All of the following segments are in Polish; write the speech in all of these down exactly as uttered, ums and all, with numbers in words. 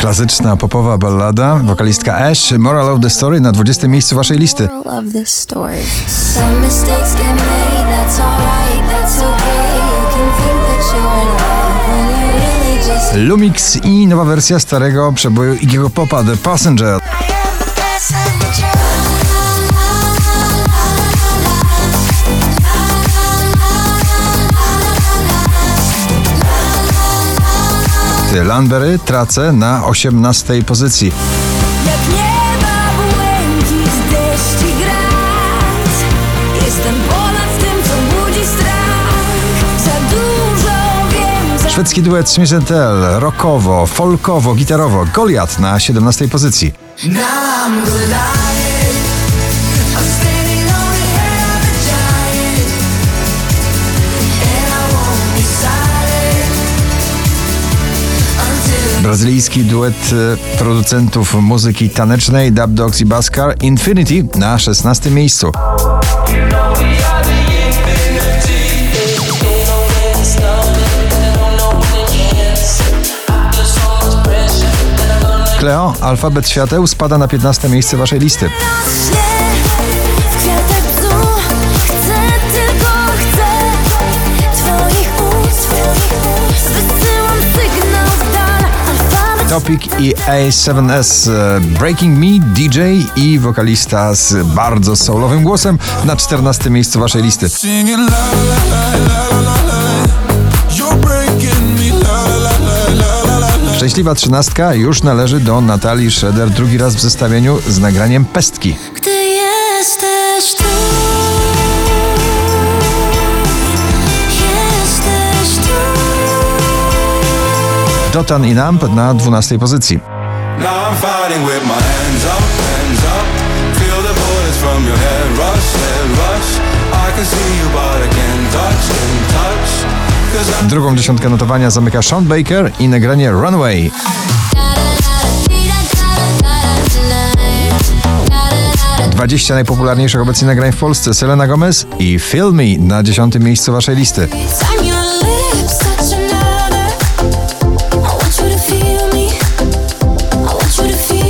Klasyczna popowa ballada, wokalistka Ash, Moral of the Story na dwudziestym miejscu waszej listy. Moral of the Story. Lumix i nowa wersja starego przeboju Iggy'ego Popa, The Passenger. Lanberry tracę na osiemnastej pozycji. Jak nie ma błękit, deszcz i grad, jestem ponad tym, co budzi strach. Za dużo wiem, za... Szwedzki duet Smizentel, rockowo, folkowo, gitarowo, Goliad na siedemnastej pozycji. Nam brazylijski duet producentów muzyki tanecznej Dubdox i Bascar Infinity na szesnastym miejscu. Kleo, alfabet świateł, spada na piętnaste miejsce waszej listy. Topic i A siedem S, Breaking Me, D J i wokalista z bardzo soulowym głosem na czternastym miejscu waszej listy. Szczęśliwa trzynastka już należy do Natalii Schroeder, drugi raz w zestawieniu z nagraniem Pestki. Gdy jesteś tu. Dotan i Nump na dwunastej pozycji. Drugą dziesiątkę notowania zamyka Sean Baker i nagranie Runway. dwadzieścia najpopularniejszych obecnie nagrań w Polsce, Selena Gomez i Feel Me na dziesiątym miejscu waszej listy.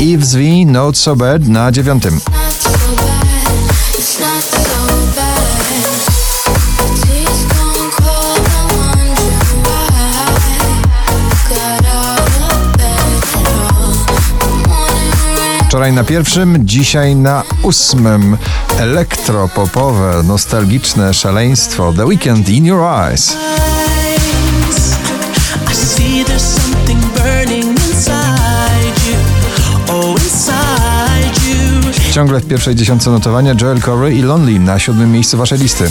I w zwi Not So Bad na dziewiątym. Wczoraj na pierwszym, dzisiaj na ósmym. Elektropopowe, nostalgiczne szaleństwo The Weeknd, In Your Eyes. Ciągle w pierwszej dziesiątce notowania Joel Corey i Lonely na siódmym miejscu waszej listy.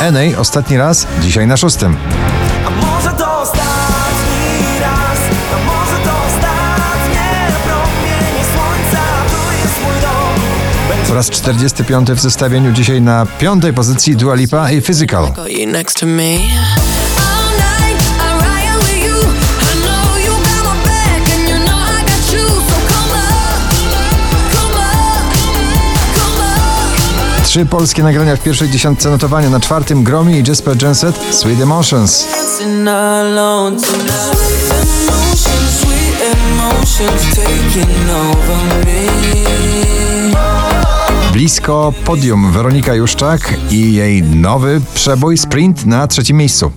N A ostatni raz, dzisiaj na szóstym. Po raz czterdziesty piąty w zestawieniu, dzisiaj na piątej pozycji Dua Lipa i Physical. Trzy polskie nagrania w pierwszej dziesiątce notowania. Na czwartym Gromi i Jesper Jenset, Sweet Emotions. Blisko podium Weronika Juszczak i jej nowy przebój Sprint na trzecim miejscu.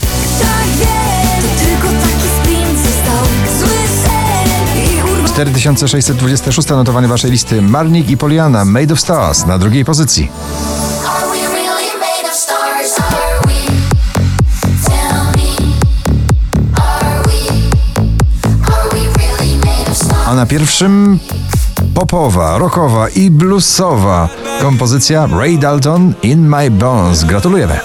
cztery tysiące sześćset dwadzieścia sześć notowanie waszej listy. Marnik i Poliana, Made of Stars na drugiej pozycji. A na pierwszym popowa, rockowa i bluesowa kompozycja Ray Dalton, In My Bones. Gratulujemy.